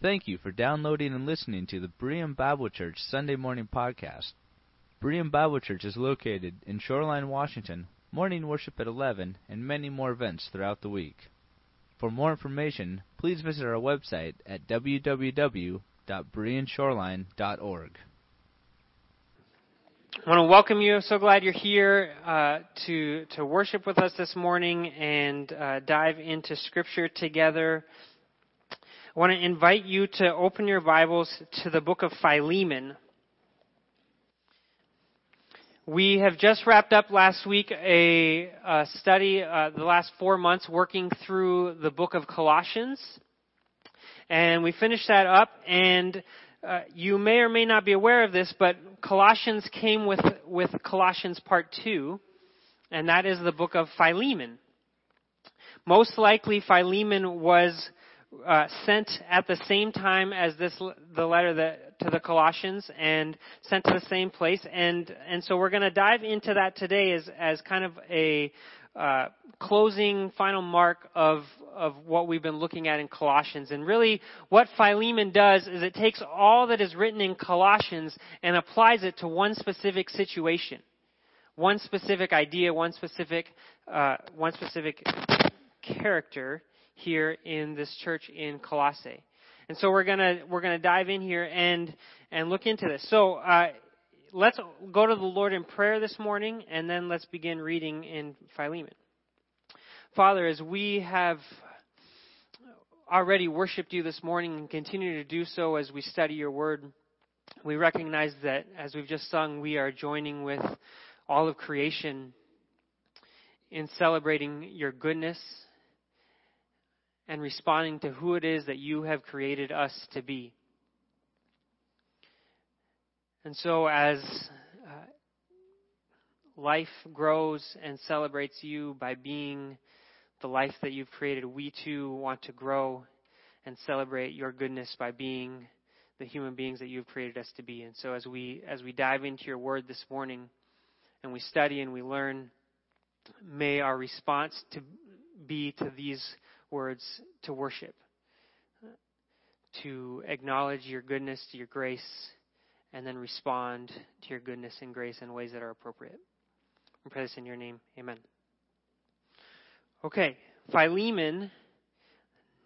Thank you for downloading and listening to the Berean Bible Church Sunday Morning Podcast. Berean Bible Church is located in Shoreline, Washington, morning worship at 11, and many more events throughout the week. For more information, please visit our website at www.bereanshoreline.org. I want to welcome you. I'm so glad you're here to worship with us this morning and dive into Scripture together. I want to invite you to open your Bibles to the book of Philemon. We have just wrapped up last week a study, the last 4 months, working through the book of Colossians. And we finished that up, and you may or may not be aware of this, but Colossians came with Colossians part 2, and that is the book of Philemon. Most likely Philemon was sent at the same time as the letter to the Colossians, and sent to the same place, and so we're going to dive into that today as kind of a closing final mark of what we've been looking at in Colossians. And really what Philemon does is it takes all that is written in Colossians and applies it to one specific situation, one specific idea, one specific character here in this church in Colossae. And so we're gonna dive in here and look into this. So let's go to the Lord in prayer this morning, and then let's begin reading in Philemon. Father, as we have already worshiped you this morning and continue to do so as we study your word, we recognize that as we've just sung, we are joining with all of creation in celebrating your goodness and responding to who it is that you have created us to be. And so as life grows and celebrates you by being the life that you've created, we too want to grow and celebrate your goodness by being the human beings that you've created us to be. And so as we dive into your word this morning and we study and we learn, may our response to be to these words to worship, to acknowledge your goodness, to your grace, and then respond to your goodness and grace in ways that are appropriate. We pray this in your name. Amen. Okay, Philemon,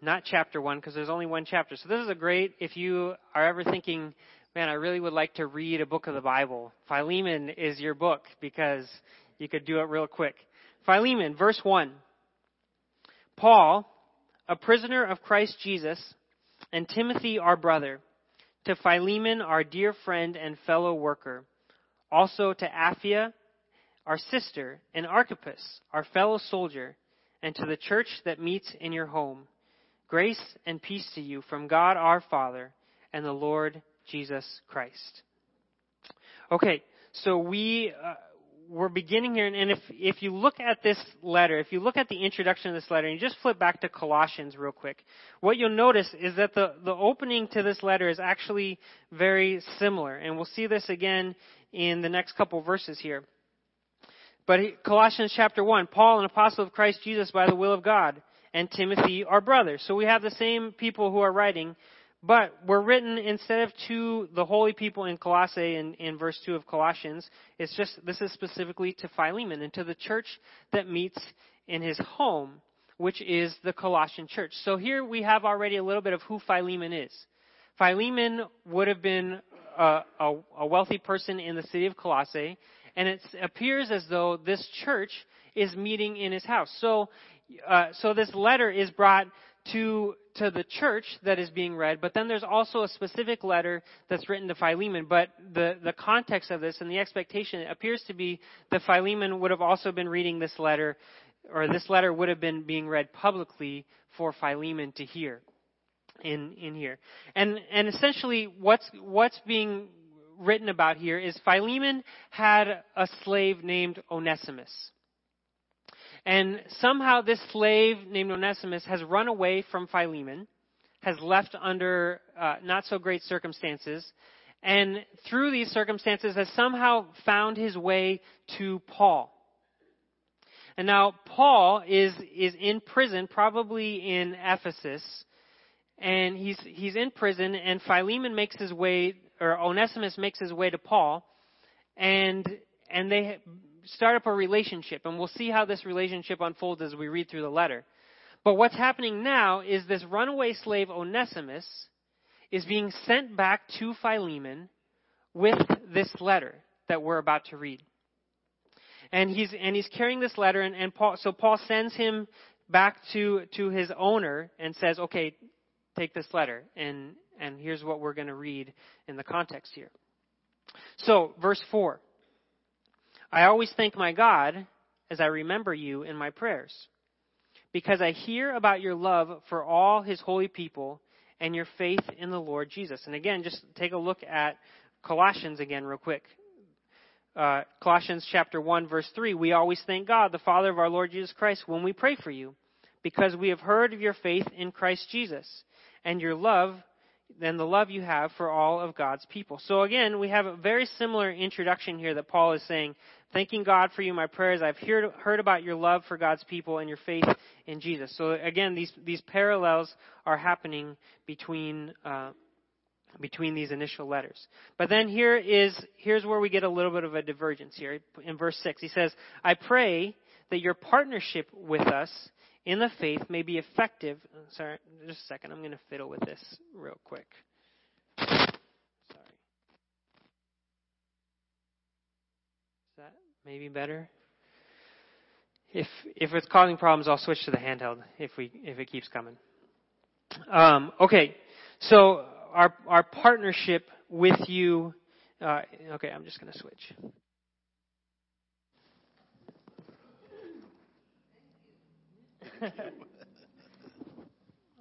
not chapter 1, because there's only one chapter. So this is a great, if you are ever thinking, man, I really would like to read a book of the Bible, Philemon is your book, because you could do it real quick. Philemon, verse 1. Paul, a prisoner of Christ Jesus, and Timothy, our brother, to Philemon, our dear friend and fellow worker, also to Aphia, our sister, and Archippus, our fellow soldier, and to the church that meets in your home, grace and peace to you from God our Father and the Lord Jesus Christ. Okay, so we're beginning here, and if you look at this letter, if you look at the introduction of this letter, and you just flip back to Colossians real quick, what you'll notice is that the opening to this letter is actually very similar, and we'll see this again in the next couple verses here. But Colossians chapter 1, Paul, an apostle of Christ Jesus by the will of God, and Timothy, our brother. So we have the same people who are writing, but we're written instead of to the holy people in Colossae in verse 2 of Colossians. It's just, this is specifically to Philemon and to the church that meets in his home, which is the Colossian church. So here we have already a little bit of who Philemon is. Philemon would have been a wealthy person in the city of Colossae, and it appears as though this church is meeting in his house. So this letter is brought to the church that is being read, but then there's also a specific letter that's written to Philemon. But the context of this and the expectation appears to be that Philemon would have also been reading this letter, or this letter would have been being read publicly for Philemon to hear in here. And essentially what's being written about here is Philemon had a slave named Onesimus. And somehow this slave named Onesimus has run away from Philemon, has left under not so great circumstances, and through these circumstances has somehow found his way to Paul. And now Paul is in prison, probably in Ephesus, and he's in prison, and Onesimus makes his way to Paul, and they start up a relationship, and we'll see how this relationship unfolds as we read through the letter. But what's happening now is this runaway slave Onesimus is being sent back to Philemon with this letter that we're about to read. And he's carrying this letter, and Paul sends him back to his owner and says, okay, take this letter, and here's what we're going to read in the context here. So, verse 4. I always thank my God as I remember you in my prayers, because I hear about your love for all his holy people and your faith in the Lord Jesus. And again, just take a look at Colossians again real quick. Colossians chapter 1, verse 3. We always thank God, the Father of our Lord Jesus Christ, when we pray for you, because we have heard of your faith in Christ Jesus and your love, and the love you have for all of God's people. So again, we have a very similar introduction here that Paul is saying, thanking God for you, my prayers. I've heard about your love for God's people and your faith in Jesus. So again, these parallels are happening between these initial letters. But then here's where we get a little bit of a divergence here. In verse 6, he says, I pray that your partnership with us in the faith may be effective. Sorry, just a second. I'm going to fiddle with this real quick. Sorry. Is that maybe better? If it's causing problems, I'll switch to the handheld if it keeps coming. Okay. So our partnership with you. Okay, I'm just going to switch.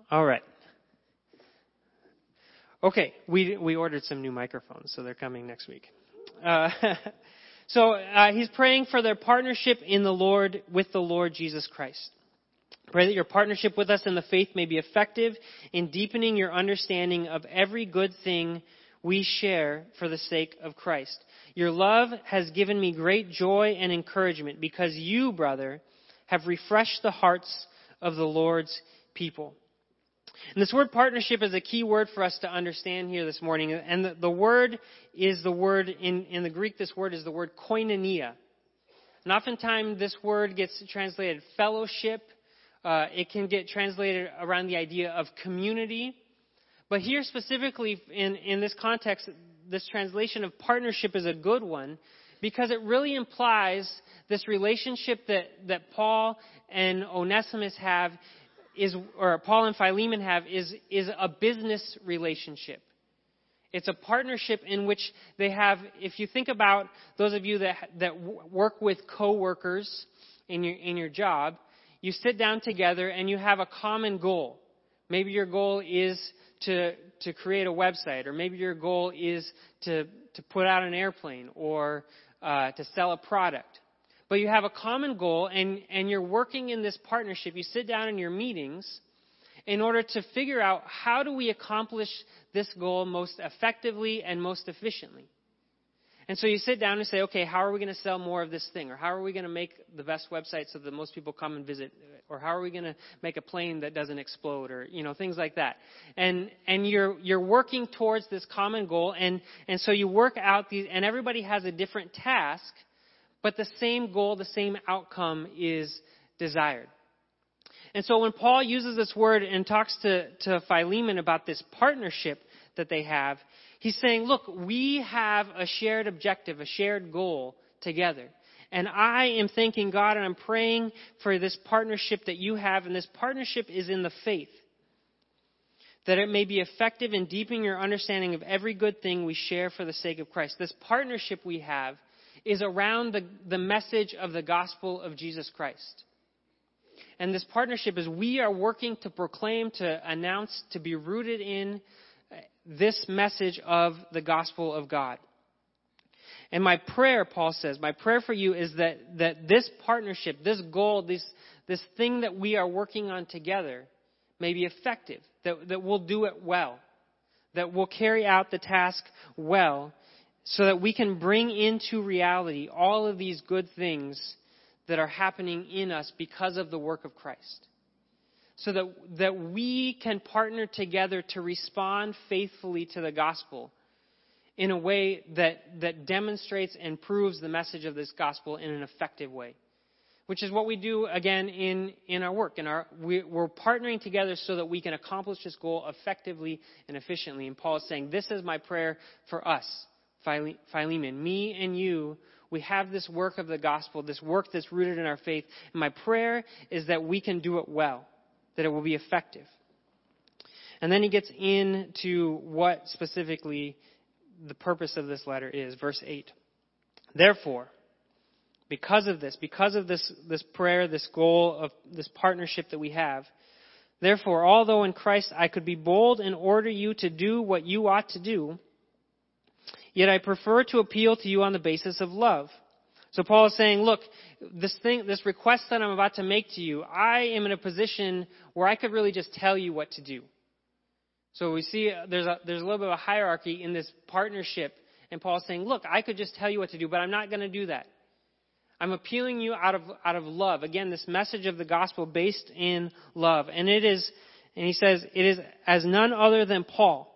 All right. Okay, we ordered some new microphones, so they're coming next week. So he's praying for their partnership in the Lord with the Lord Jesus Christ. Pray that your partnership with us in the faith may be effective in deepening your understanding of every good thing we share for the sake of Christ. Your love has given me great joy and encouragement because you, brother, have refreshed the hearts of the Lord's people. And this word partnership is a key word for us to understand here this morning. And the word is the word, in the Greek, this word is the word koinonia. And oftentimes this word gets translated fellowship. It can get translated around the idea of community. But here specifically in this context, this translation of partnership is a good one, because it really implies this relationship that Paul and Onesimus have or Paul and Philemon have is a business relationship. It's a partnership in which they have, if you think about those of you that work with coworkers in your job, you sit down together and you have a common goal. Maybe your goal is to create a website, or maybe your goal is to put out an airplane, or to sell a product. But you have a common goal, and you're working in this partnership. You sit down in your meetings in order to figure out, how do we accomplish this goal most effectively and most efficiently? And so you sit down and say, okay, how are we going to sell more of this thing? Or how are we going to make the best website so that most people come and visit? Or how are we going to make a plane that doesn't explode? Or, things like that. And you're working towards this common goal. And so you work out these, and everybody has a different task, but the same goal, the same outcome is desired. And so when Paul uses this word and talks to Philemon about this partnership that they have, he's saying, look, we have a shared objective, a shared goal together. And I am thanking God, and I'm praying for this partnership that you have. And this partnership is in the faith, that it may be effective in deepening your understanding of every good thing we share for the sake of Christ. This partnership we have is around the message of the gospel of Jesus Christ. And this partnership is, we are working to proclaim, to announce, to be rooted in this message of the gospel of God. And my prayer, Paul says, my prayer for you is that this partnership, this goal, this thing that we are working on together may be effective, that we'll do it well, that we'll carry out the task well, so that we can bring into reality all of these good things that are happening in us because of the work of Christ. so that we can partner together to respond faithfully to the gospel in a way that demonstrates and proves the message of this gospel in an effective way, which is what we do, again, in our work. We're partnering together so that we can accomplish this goal effectively and efficiently. And Paul is saying, this is my prayer for us, Philemon, me and you. We have this work of the gospel, this work that's rooted in our faith. And my prayer is that we can do it well, that it will be effective. And then he gets into what specifically the purpose of this letter is. Verse 8. Therefore, because of this prayer, this goal of this partnership that we have, therefore, although in Christ I could be bold and order you to do what you ought to do, yet I prefer to appeal to you on the basis of love. So Paul is saying, look, this request that I'm about to make to you, I am in a position where I could really just tell you what to do. So we see there's a little bit of a hierarchy in this partnership. And Paul's saying, look, I could just tell you what to do, but I'm not going to do that. I'm appealing you out of love. Again, this message of the gospel based in love. And he says, it is as none other than Paul,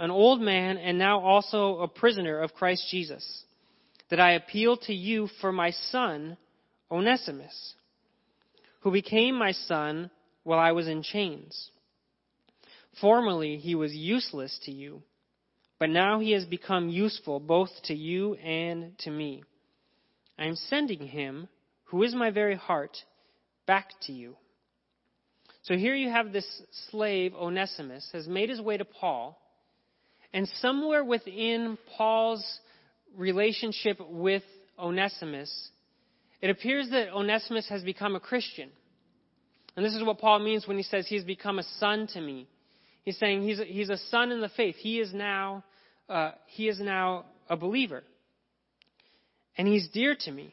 an old man and now also a prisoner of Christ Jesus, that I appeal to you for my son, Onesimus, who became my son while I was in chains. Formerly he was useless to you, but now he has become useful both to you and to me. I am sending him, who is my very heart, back to you. So here you have this slave, Onesimus, has made his way to Paul, and somewhere within Paul's relationship with Onesimus, it appears that Onesimus has become a Christian. And this is what Paul means when he says he's become a son to me. He's saying he's a son in the faith. He is now a believer, and he's dear to me.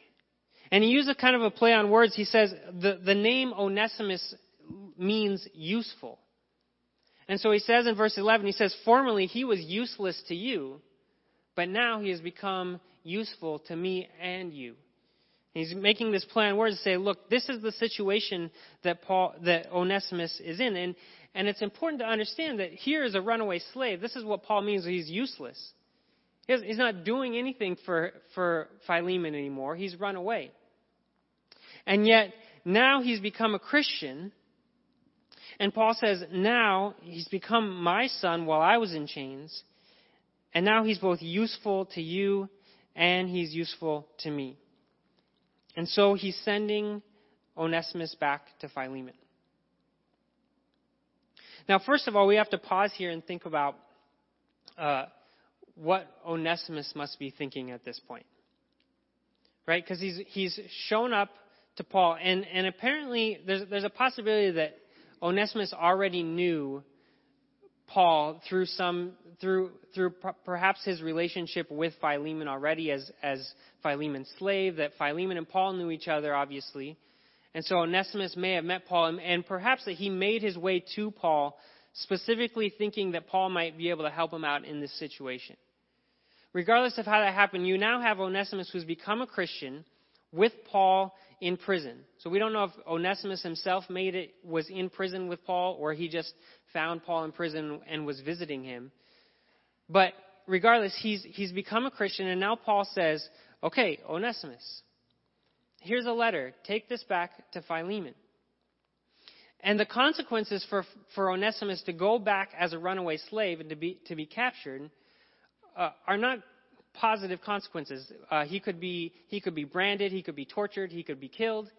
And he uses kind of a play on words. He says the name Onesimus means useful, and so he says in verse 11, he says, "Formerly he was useless to you, but now he has become useful to me and you." He's making this play on words to say, look, this is the situation that Onesimus is in. And it's important to understand that here is a runaway slave. This is what Paul means he's useless. He's not doing anything for Philemon anymore. He's run away. And yet, now he's become a Christian. And Paul says, now he's become my son while I was in chains. And now he's both useful to you and he's useful to me. And so he's sending Onesimus back to Philemon. Now, first of all, we have to pause here and think about what Onesimus must be thinking at this point, right? Because he's shown up to Paul, and apparently there's a possibility that Onesimus already knew Paul through perhaps his relationship with Philemon already as Philemon's slave, that Philemon and Paul knew each other, obviously. And so Onesimus may have met Paul, and perhaps that he made his way to Paul, specifically thinking that Paul might be able to help him out in this situation. Regardless of how that happened, you now have Onesimus, who's become a Christian, with Paul in prison. So we don't know if Onesimus himself was in prison with Paul, or he just found Paul in prison and was visiting him. But regardless, he's become a Christian, and now Paul says, okay, Onesimus, here's a letter. Take this back to Philemon. And the consequences for Onesimus to go back as a runaway slave and to be captured are not positive consequences. He could be branded, he could be tortured, he could be killed.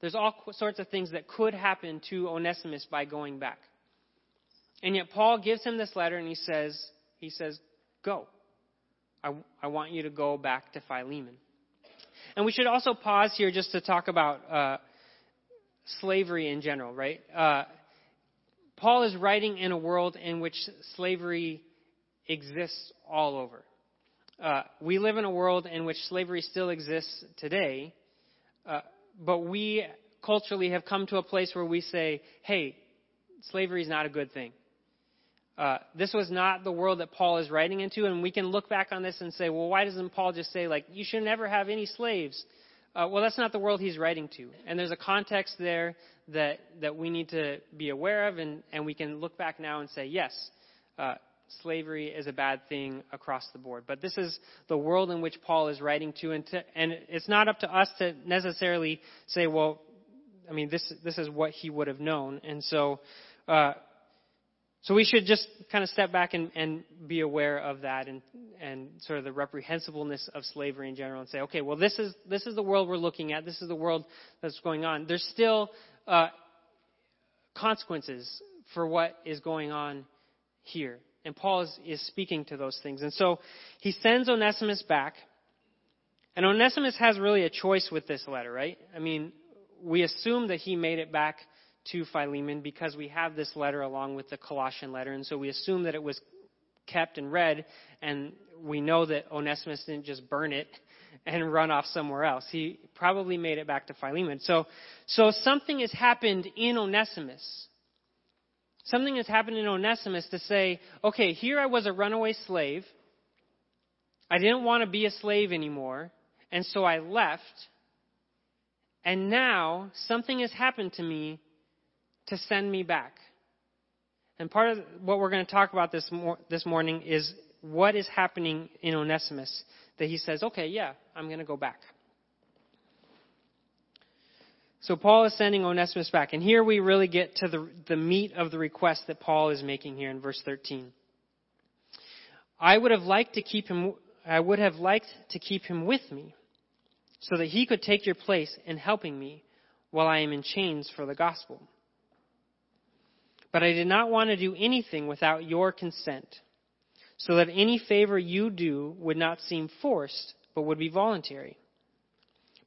There's all sorts of things that could happen to Onesimus by going back. And yet Paul gives him this letter and he says, go. I want you to go back to Philemon. And we should also pause here just to talk about slavery in general, right? Paul is writing in a world in which slavery exists all over. We live in a world in which slavery still exists today, but we culturally have come to a place where we say, hey, slavery is not a good thing. This was not the world that Paul is writing into, and we can look back on this and say, well, why doesn't Paul just say, like, you should never have any slaves? Well, that's not the world he's writing to. And there's a context there that we need to be aware of, and we can look back now and say, yes, slavery is a bad thing across the board. But this is the world in which Paul is writing to, and it's not up to us to necessarily say, well, I mean, this is what he would have known. And so we should just kind of step back and be aware of that and sort of the reprehensibleness of slavery in general and say, okay, well, this is the world we're looking at. This is the world that's going on. There's still consequences for what is going on here. And Paul is speaking to those things. And so he sends Onesimus back. And Onesimus has really a choice with this letter, right? I mean, we assume that he made it back to Philemon because we have this letter along with the Colossian letter. And so we assume that it was kept and read. And we know that Onesimus didn't just burn it and run off somewhere else. He probably made it back to Philemon. So something has happened in Onesimus. Something has happened in Onesimus to say, okay, here I was a runaway slave. I didn't want to be a slave anymore. And so I left. And now something has happened to me to send me back. And part of what we're going to talk about this morning is what is happening in Onesimus that he says, okay, yeah, I'm going to go back. So Paul is sending Onesimus back. And here we really get to the meat of the request that Paul is making here in verse 13. I would have liked to keep him with me so that he could take your place in helping me while I am in chains for the gospel. But I did not want to do anything without your consent, so that any favor you do would not seem forced, but would be voluntary.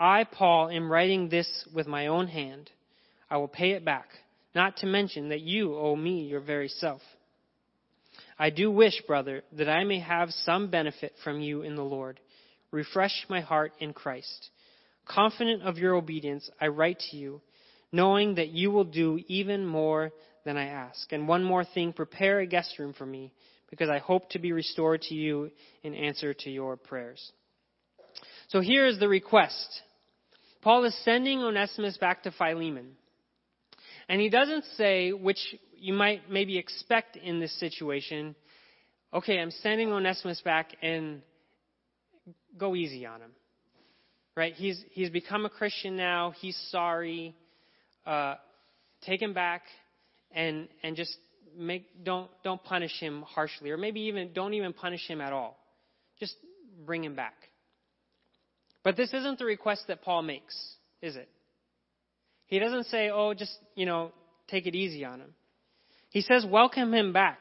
I, Paul, am writing this with my own hand. I will pay it back, not to mention that you owe me your very self. I do wish, brother, that I may have some benefit from you in the Lord. Refresh my heart in Christ. Confident of your obedience, I write to you, knowing that you will do even more than I ask. And one more thing, prepare a guest room for me, because I hope to be restored to you in answer to your prayers. So here is the request. Paul is sending Onesimus back to Philemon. And he doesn't say, which you might maybe expect in this situation, okay, I'm sending Onesimus back and go easy on him. Right? He's become a Christian now. He's sorry. Take him back and just don't punish him harshly, or maybe even don't even punish him at all. Just bring him back. But this isn't the request that Paul makes, is it? He doesn't say, oh, just, take it easy on him. He says, welcome him back.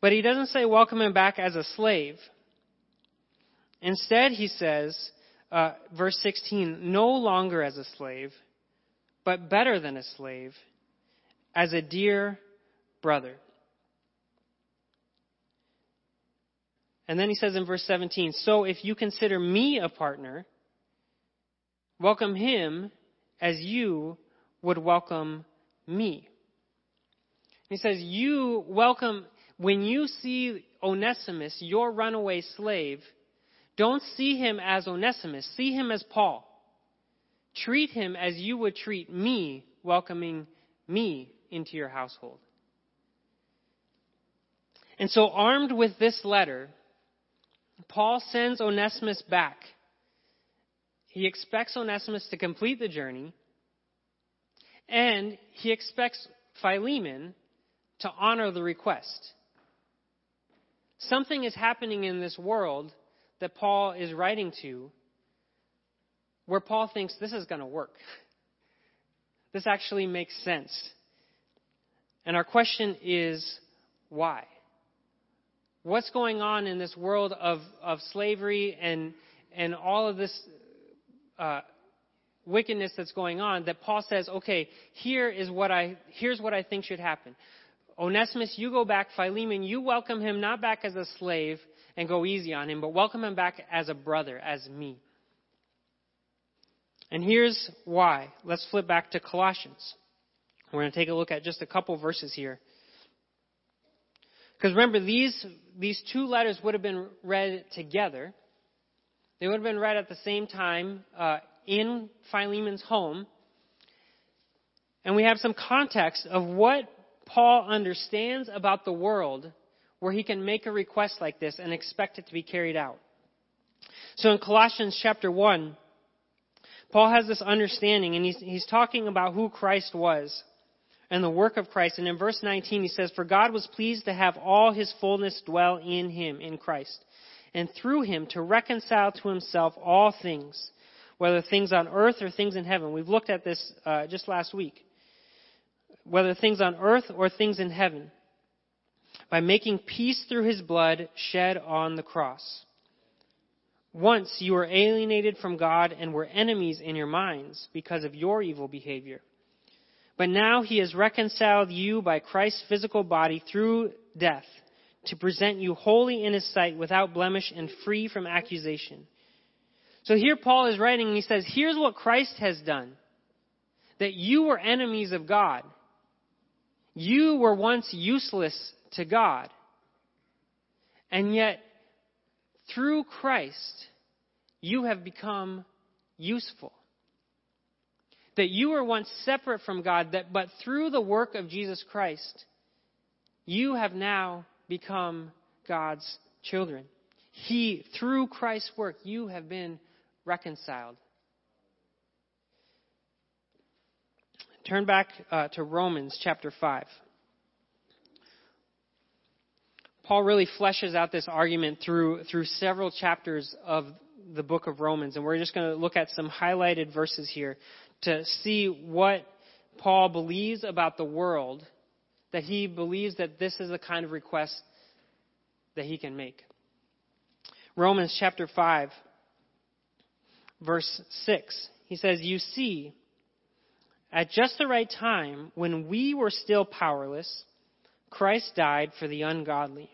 But he doesn't say welcome him back as a slave. Instead, he says, verse 16, no longer as a slave, but better than a slave, as a dear brother. And then he says in verse 17, so if you consider me a partner, welcome him as you would welcome me. He says, you welcome, when you see Onesimus, your runaway slave, don't see him as Onesimus, see him as Paul. Treat him as you would treat me, welcoming me into your household. And so armed with this letter, Paul sends Onesimus back. He expects Onesimus to complete the journey, and he expects Philemon to honor the request. Something is happening in this world that Paul is writing to, where Paul thinks this is going to work. This actually makes sense. And our question is, why? What's going on in this world of slavery and and all of this wickedness that's going on, that Paul says, okay, here's what I think should happen. Onesimus, you go back. Philemon, you welcome him not back as a slave and go easy on him, but welcome him back as a brother, as me. And here's why. Let's flip back to Colossians. We're going to take a look at just a couple verses here. Because remember, these two letters would have been read together. They would have been read at the same time in Philemon's home. And we have some context of what Paul understands about the world where he can make a request like this and expect it to be carried out. So in Colossians chapter 1, Paul has this understanding, and he's talking about who Christ was and the work of Christ. And in verse 19, he says, "For God was pleased to have all his fullness dwell in him," in Christ, "and through him to reconcile to himself all things, whether things on earth or things in heaven." We've looked at this just last week. "Whether things on earth or things in heaven, by making peace through his blood shed on the cross. Once you were alienated from God and were enemies in your minds because of your evil behavior. But now he has reconciled you by Christ's physical body through death, to present you holy in his sight, without blemish and free from accusation." So here Paul is writing, and he says, here's what Christ has done. That you were enemies of God. You were once useless to God. And yet, through Christ, you have become useful. That you were once separate from God, but through the work of Jesus Christ, you have now become God's children. Through Christ's work, you have been reconciled. Turn back to Romans chapter 5. Paul really fleshes out this argument through several chapters of the book of Romans. And we're just going to look at some highlighted verses here to see what Paul believes about the world, that he believes that this is the kind of request that he can make. Romans chapter 5, verse 6. He says, "You see, at just the right time, when we were still powerless, Christ died for the ungodly.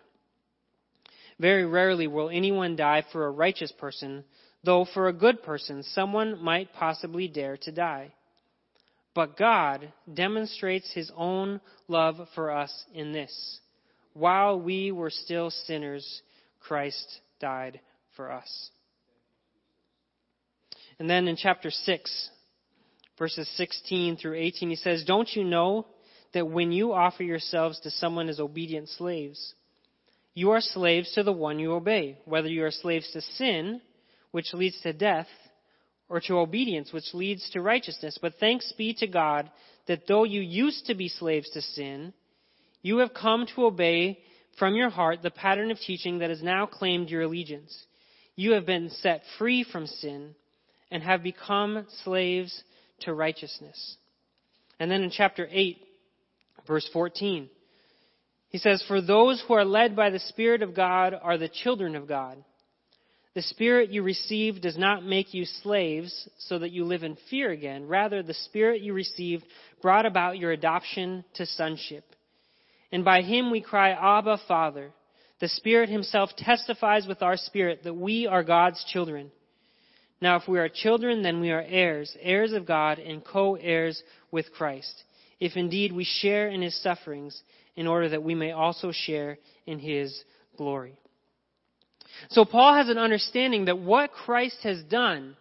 Very rarely will anyone die for a righteous person, though for a good person someone might possibly dare to die. But God demonstrates his own love for us in this: while we were still sinners, Christ died for us." And then in chapter 6, verses 16 through 18, he says, "Don't you know that when you offer yourselves to someone as obedient slaves, you are slaves to the one you obey, whether you are slaves to sin, which leads to death, or to obedience, which leads to righteousness. But thanks be to God that though you used to be slaves to sin, you have come to obey from your heart the pattern of teaching that has now claimed your allegiance. You have been set free from sin and have become slaves to righteousness." And then in chapter 8, verse 14, he says, "For those who are led by the Spirit of God are the children of God. The Spirit you received does not make you slaves so that you live in fear again. Rather, the Spirit you received brought about your adoption to sonship. And by him we cry, 'Abba, Father.' The Spirit himself testifies with our spirit that we are God's children. Now, if we are children, then we are heirs, heirs of God and co-heirs with Christ, if indeed we share in his sufferings, in order that we may also share in his glory." So Paul has an understanding that what Christ has done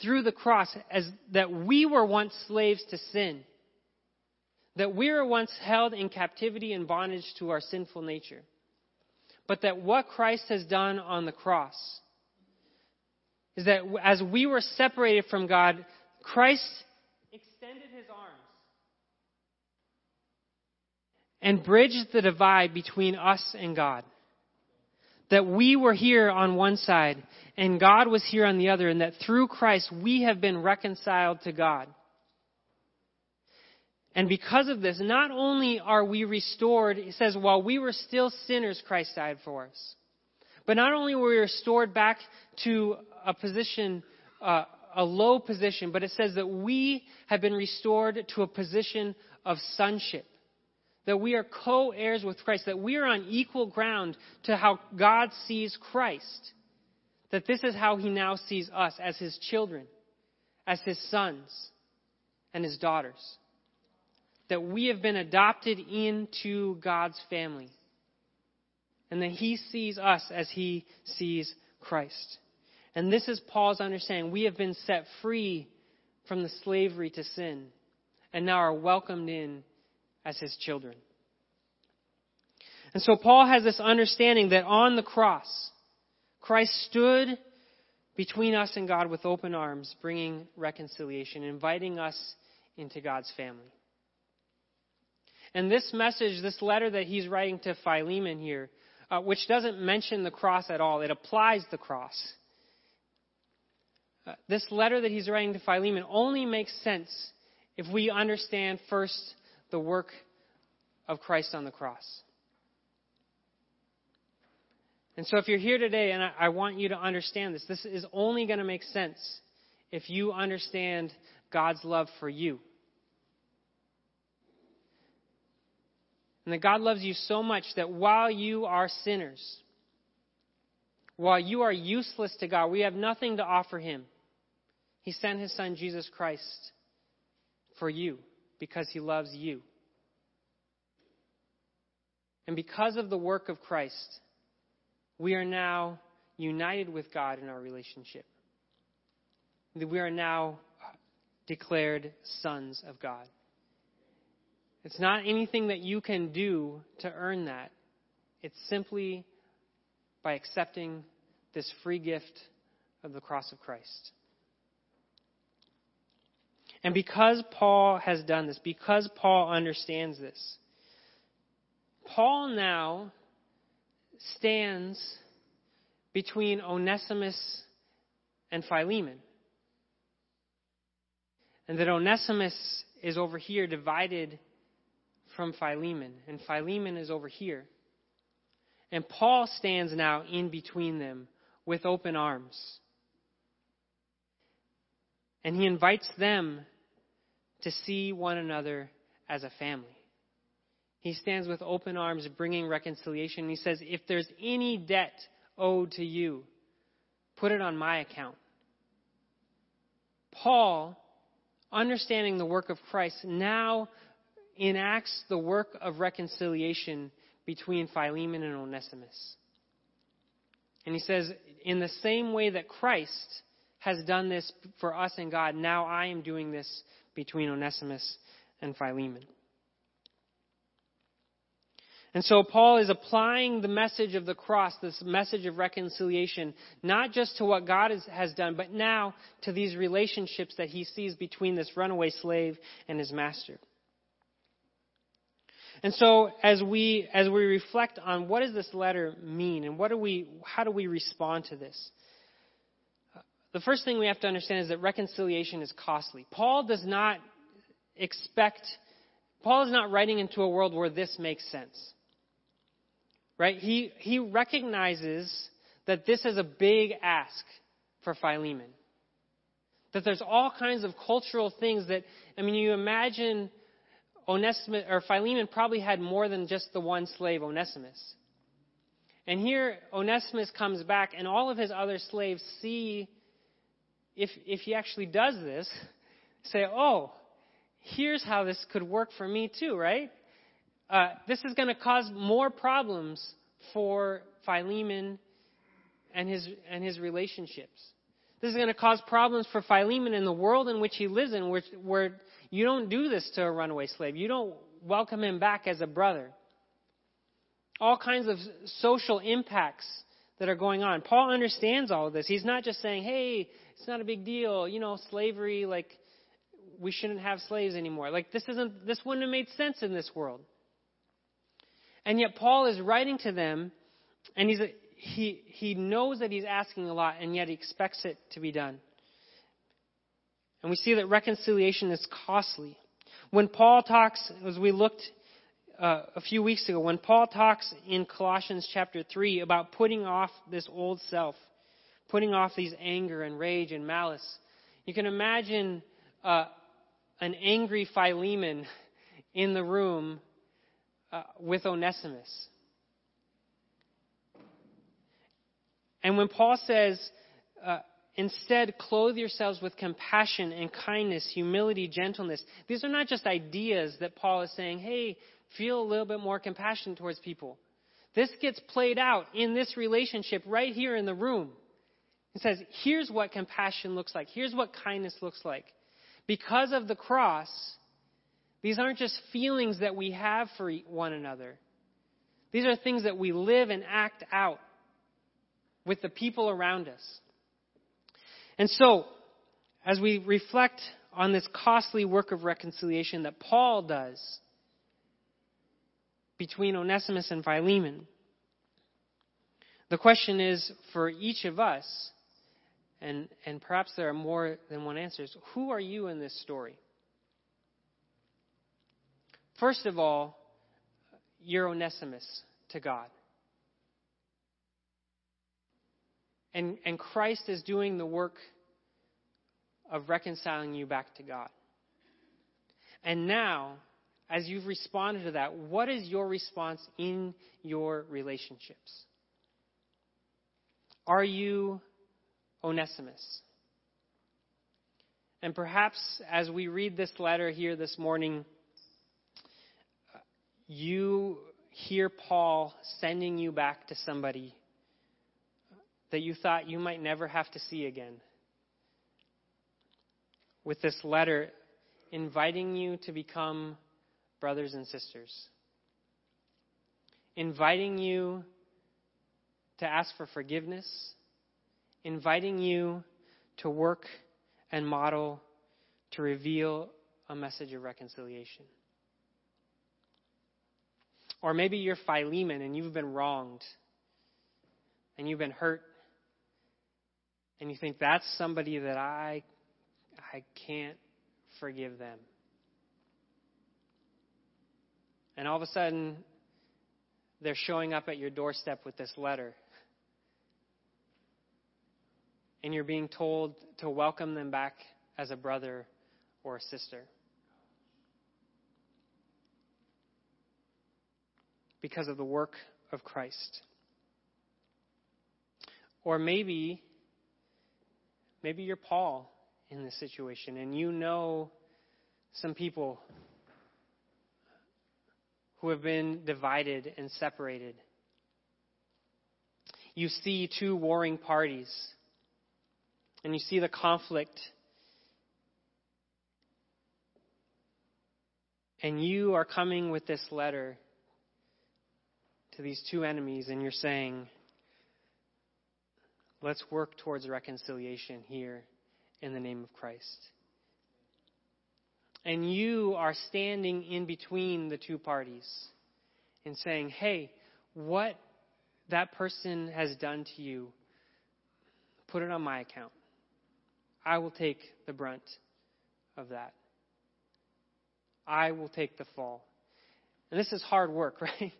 through the cross is that we were once slaves to sin, that we were once held in captivity and bondage to our sinful nature, but that what Christ has done on the cross is that as we were separated from God, Christ extended his arms and bridged the divide between us and God. That we were here on one side and God was here on the other, and that through Christ we have been reconciled to God. And because of this, not only are we restored, it says, while we were still sinners, Christ died for us. But not only were we restored back to a position, a low position, but it says that we have been restored to a position of sonship, that we are co-heirs with Christ, that we are on equal ground to how God sees Christ, that this is how he now sees us as his children, as his sons and his daughters, that we have been adopted into God's family, and that he sees us as he sees Christ. And this is Paul's understanding. We have been set free from the slavery to sin and now are welcomed in as his children. And so Paul has this understanding that on the cross, Christ stood between us and God with open arms, bringing reconciliation, inviting us into God's family. And this message, this letter that he's writing to Philemon here, which doesn't mention the cross at all, it applies the cross. This letter that he's writing to Philemon only makes sense if we understand first the work of Christ on the cross. And so if you're here today, and I want you to understand this, this is only going to make sense if you understand God's love for you. And that God loves you so much that while you are sinners, while you are useless to God, we have nothing to offer him. He sent his son, Jesus Christ, for you because he loves you. And because of the work of Christ, we are now united with God in our relationship. We are now declared sons of God. It's not anything that you can do to earn that. It's simply by accepting this free gift of the cross of Christ. And because Paul has done this, because Paul understands this, Paul now stands between Onesimus and Philemon. And that Onesimus is over here divided from Philemon, and Philemon is over here. And Paul stands now in between them with open arms. And he invites them to see one another as a family. He stands with open arms, bringing reconciliation. And he says, if there's any debt owed to you, put it on my account. Paul, understanding the work of Christ, now enacts the work of reconciliation between Philemon and Onesimus. And he says, in the same way that Christ has done this for us and God, now I am doing this between Onesimus and Philemon. And so Paul is applying the message of the cross, this message of reconciliation, not just to what God has done, but now to these relationships that he sees between this runaway slave and his master. And so as we reflect on what does this letter mean and how do we respond to this? The first thing we have to understand is that reconciliation is costly. Paul is not writing into a world where this makes sense. Right? He recognizes that this is a big ask for Philemon. That there's all kinds of cultural things that, I mean, you imagine Onesimus or Philemon probably had more than just the one slave, Onesimus. And here Onesimus comes back, and all of his other slaves see, if he actually does this, say, oh, here's how this could work for me too, right? This is going to cause more problems for Philemon and his relationships. This is going to cause problems for Philemon in the world in which he lives in, where you don't do this to a runaway slave. You don't welcome him back as a brother. All kinds of social impacts that are going on. Paul understands all of this. He's not just saying, hey, it's not a big deal. You know, slavery, like, we shouldn't have slaves anymore. Like, this wouldn't have made sense in this world. And yet Paul is writing to them, and he knows that he's asking a lot, and yet he expects it to be done. And we see that reconciliation is costly. When Paul talks, as we looked a few weeks ago, when Paul talks in Colossians chapter 3 about putting off this old self, putting off these anger and rage and malice. You can imagine an angry Philemon in the room with Onesimus. And when Paul says, instead, clothe yourselves with compassion and kindness, humility, gentleness. These are not just ideas that Paul is saying, hey, feel a little bit more compassion towards people. This gets played out in this relationship right here in the room. It says, here's what compassion looks like. Here's what kindness looks like. Because of the cross, these aren't just feelings that we have for one another. These are things that we live and act out with the people around us. And so, as we reflect on this costly work of reconciliation that Paul does between Onesimus and Philemon, the question is for each of us, and perhaps there are more than one answer, who are you in this story? First of all, you're Onesimus to God. And Christ is doing the work of reconciling you back to God. And now, as you've responded to that, what is your response in your relationships? Are you Onesimus? And perhaps as we read this letter here this morning, you hear Paul sending you back to somebody that you thought you might never have to see again, with this letter inviting you to become brothers and sisters, inviting you to ask for forgiveness, inviting you to work and model, to reveal a message of reconciliation. Or maybe you're Philemon and you've been wronged and you've been hurt and you think that's somebody that I can't forgive them. And all of a sudden, they're showing up at your doorstep with this letter. And you're being told to welcome them back as a brother or a sister. Because of the work of Christ. Or maybe you're Paul in this situation, and you know some people who have been divided and separated. You see two warring parties, and you see the conflict, and you are coming with this letter to these two enemies, and you're saying, let's work towards reconciliation here in the name of Christ. And you are standing in between the two parties and saying, hey, what that person has done to you, put it on my account. I will take the brunt of that. I will take the fall. And this is hard work, right?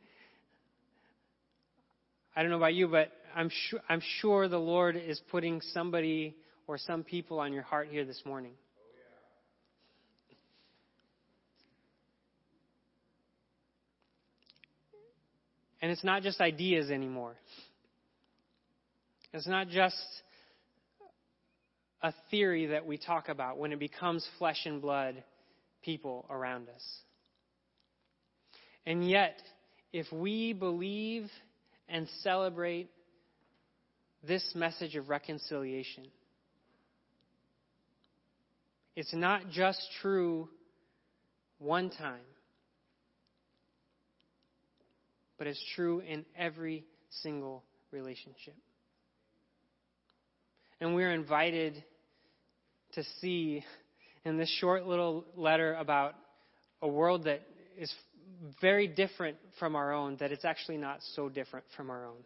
I don't know about you, but I'm sure the Lord is putting somebody or some people on your heart here this morning. And it's not just ideas anymore. It's not just a theory that we talk about when it becomes flesh and blood people around us. And yet, if we believe and celebrate this message of reconciliation, it's not just true one time, but it's true in every single relationship. And we're invited to see in this short little letter about a world that is very different from our own, that it's actually not so different from our own.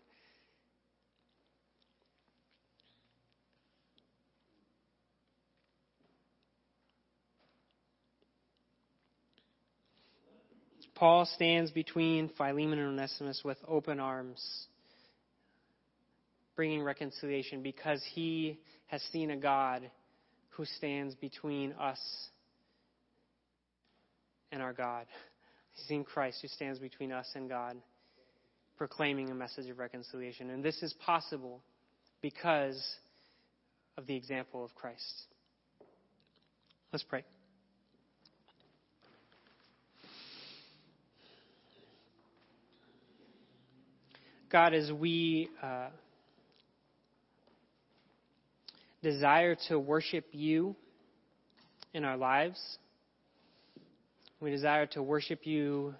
Paul stands between Philemon and Onesimus with open arms, bringing reconciliation, because he has seen a God who stands between us and our God. He's seen Christ who stands between us and God, proclaiming a message of reconciliation. And this is possible because of the example of Christ. Let's pray. God, as we desire to worship you in our lives, we desire to worship you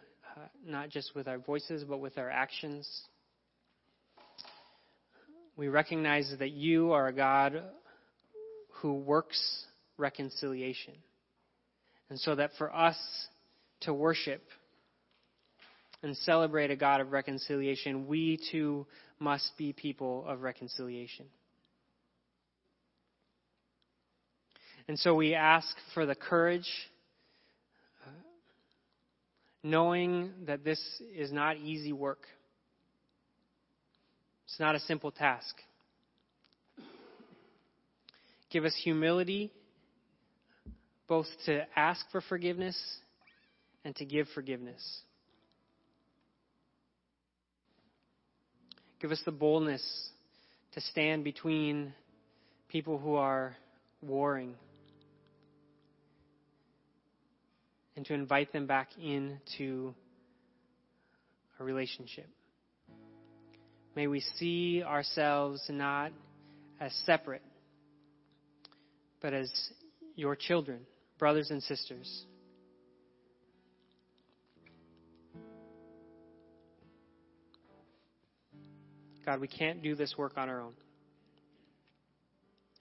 not just with our voices, but with our actions. We recognize that you are a God who works reconciliation. And so that for us to worship and celebrate a God of reconciliation, we too must be people of reconciliation. And so we ask for the courage, knowing that this is not easy work. It's not a simple task. Give us humility, both to ask for forgiveness and to give forgiveness. Give us the boldness to stand between people who are warring and to invite them back into a relationship. May we see ourselves not as separate, but as your children, brothers and sisters. God, we can't do this work on our own.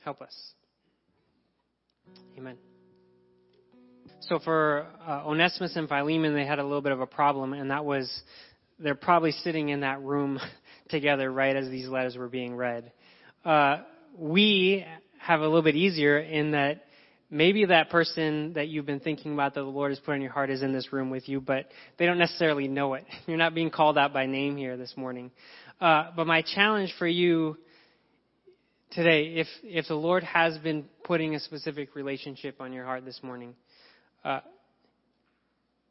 Help us. Amen. So for Onesimus and Philemon, they had a little bit of a problem, and that was they're probably sitting in that room together right as these letters were being read. We have a little bit easier in that maybe that person that you've been thinking about that the Lord has put on your heart is in this room with you, but they don't necessarily know it. You're not being called out by name here this morning. But my challenge for you today, if the Lord has been putting a specific relationship on your heart this morning,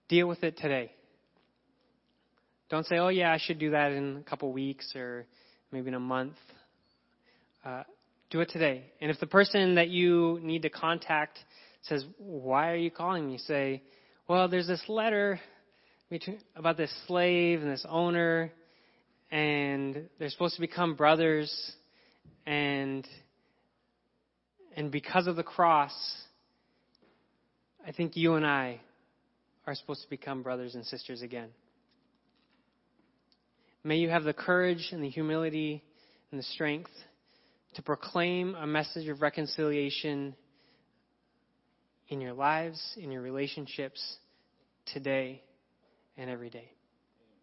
deal with it today. Don't say, oh yeah, I should do that in a couple weeks or maybe in a month. Do it today. And if the person that you need to contact says, why are you calling me? Say, well, there's this letter about this slave and this owner, and they're supposed to become brothers, and because of the cross, I think you and I are supposed to become brothers and sisters again. May you have the courage and the humility and the strength to proclaim a message of reconciliation in your lives, in your relationships, today and every day.